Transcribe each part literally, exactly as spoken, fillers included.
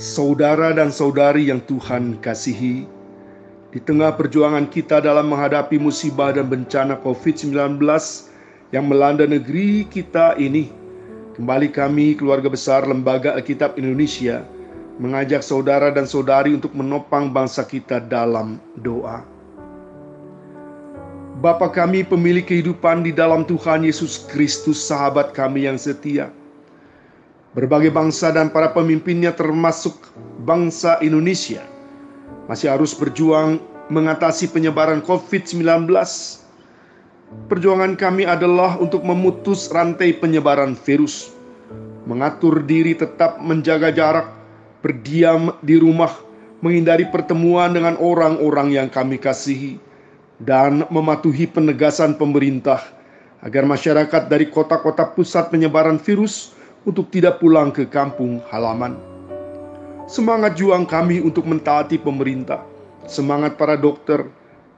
saudara dan saudari yang Tuhan kasihi, di tengah perjuangan kita dalam menghadapi musibah dan bencana covid sembilan belas yang melanda negeri kita ini, kembali kami, keluarga besar Lembaga Alkitab Indonesia, mengajak saudara dan saudari untuk menopang bangsa kita dalam doa. Bapa kami pemilik kehidupan di dalam Tuhan Yesus Kristus, sahabat kami yang setia. Berbagai bangsa dan para pemimpinnya termasuk bangsa Indonesia masih harus berjuang mengatasi penyebaran covid sembilan belas. Perjuangan kami adalah untuk memutus rantai penyebaran virus, mengatur diri tetap menjaga jarak, berdiam di rumah, menghindari pertemuan dengan orang-orang yang kami kasihi, dan mematuhi penegasan pemerintah agar masyarakat dari kota-kota pusat penyebaran virus untuk tidak pulang ke kampung halaman. Semangat juang kami untuk mentaati pemerintah, semangat para dokter,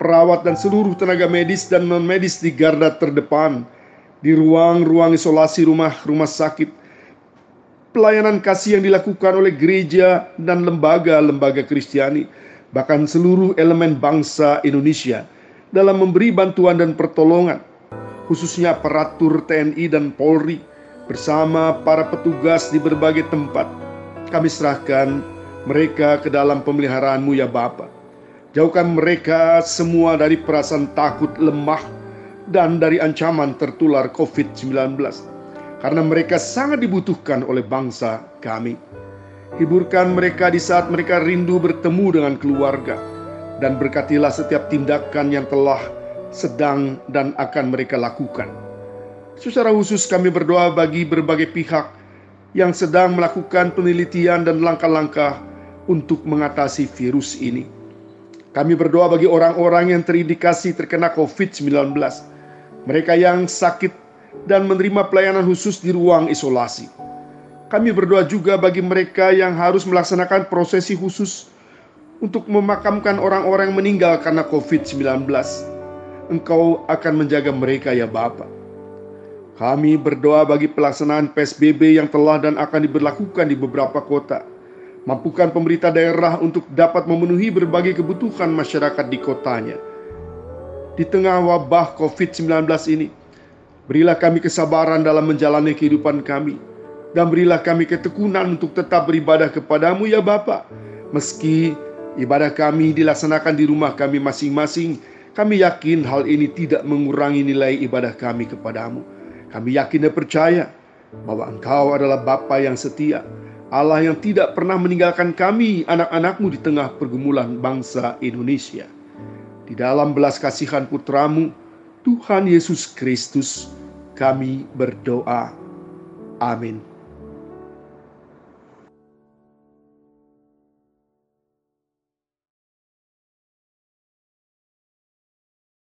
perawat dan seluruh tenaga medis dan non-medis di garda terdepan, di ruang-ruang isolasi rumah-rumah sakit, pelayanan kasih yang dilakukan oleh gereja dan lembaga-lembaga Kristiani, bahkan seluruh elemen bangsa Indonesia dalam memberi bantuan dan pertolongan, khususnya aparatur T N I dan Polri, bersama para petugas di berbagai tempat. Kami serahkan mereka ke dalam pemeliharaan-Mu ya Bapa. Jauhkan mereka semua dari perasaan takut, lemah, dan dari ancaman tertular covid sembilan belas, karena mereka sangat dibutuhkan oleh bangsa kami. Hiburkan mereka di saat mereka rindu bertemu dengan keluarga, dan berkatilah setiap tindakan yang telah, sedang, dan akan mereka lakukan. Secara khusus kami berdoa bagi berbagai pihak yang sedang melakukan penelitian dan langkah-langkah untuk mengatasi virus ini. Kami berdoa bagi orang-orang yang terindikasi terkena covid sembilan belas, mereka yang sakit dan menerima pelayanan khusus di ruang isolasi. Kami berdoa juga bagi mereka yang harus melaksanakan prosesi khusus untuk memakamkan orang-orang yang meninggal karena covid sembilan belas. Engkau akan menjaga mereka ya Bapa. Kami berdoa bagi pelaksanaan P S B B yang telah dan akan diberlakukan di beberapa kota. Mampukan pemerintah daerah untuk dapat memenuhi berbagai kebutuhan masyarakat di kotanya. Di tengah wabah covid sembilan belas ini, berilah kami kesabaran dalam menjalani kehidupan kami, dan berilah kami ketekunan untuk tetap beribadah kepadamu ya Bapa. Meski ibadah kami dilaksanakan di rumah kami masing-masing, kami yakin hal ini tidak mengurangi nilai ibadah kami kepadamu. Kami yakin dan percaya bahwa Engkau adalah Bapa yang setia, Allah yang tidak pernah meninggalkan kami, anak-anakmu di tengah pergumulan bangsa Indonesia. Di dalam belas kasihan putramu, Tuhan Yesus Kristus, kami berdoa. Amin.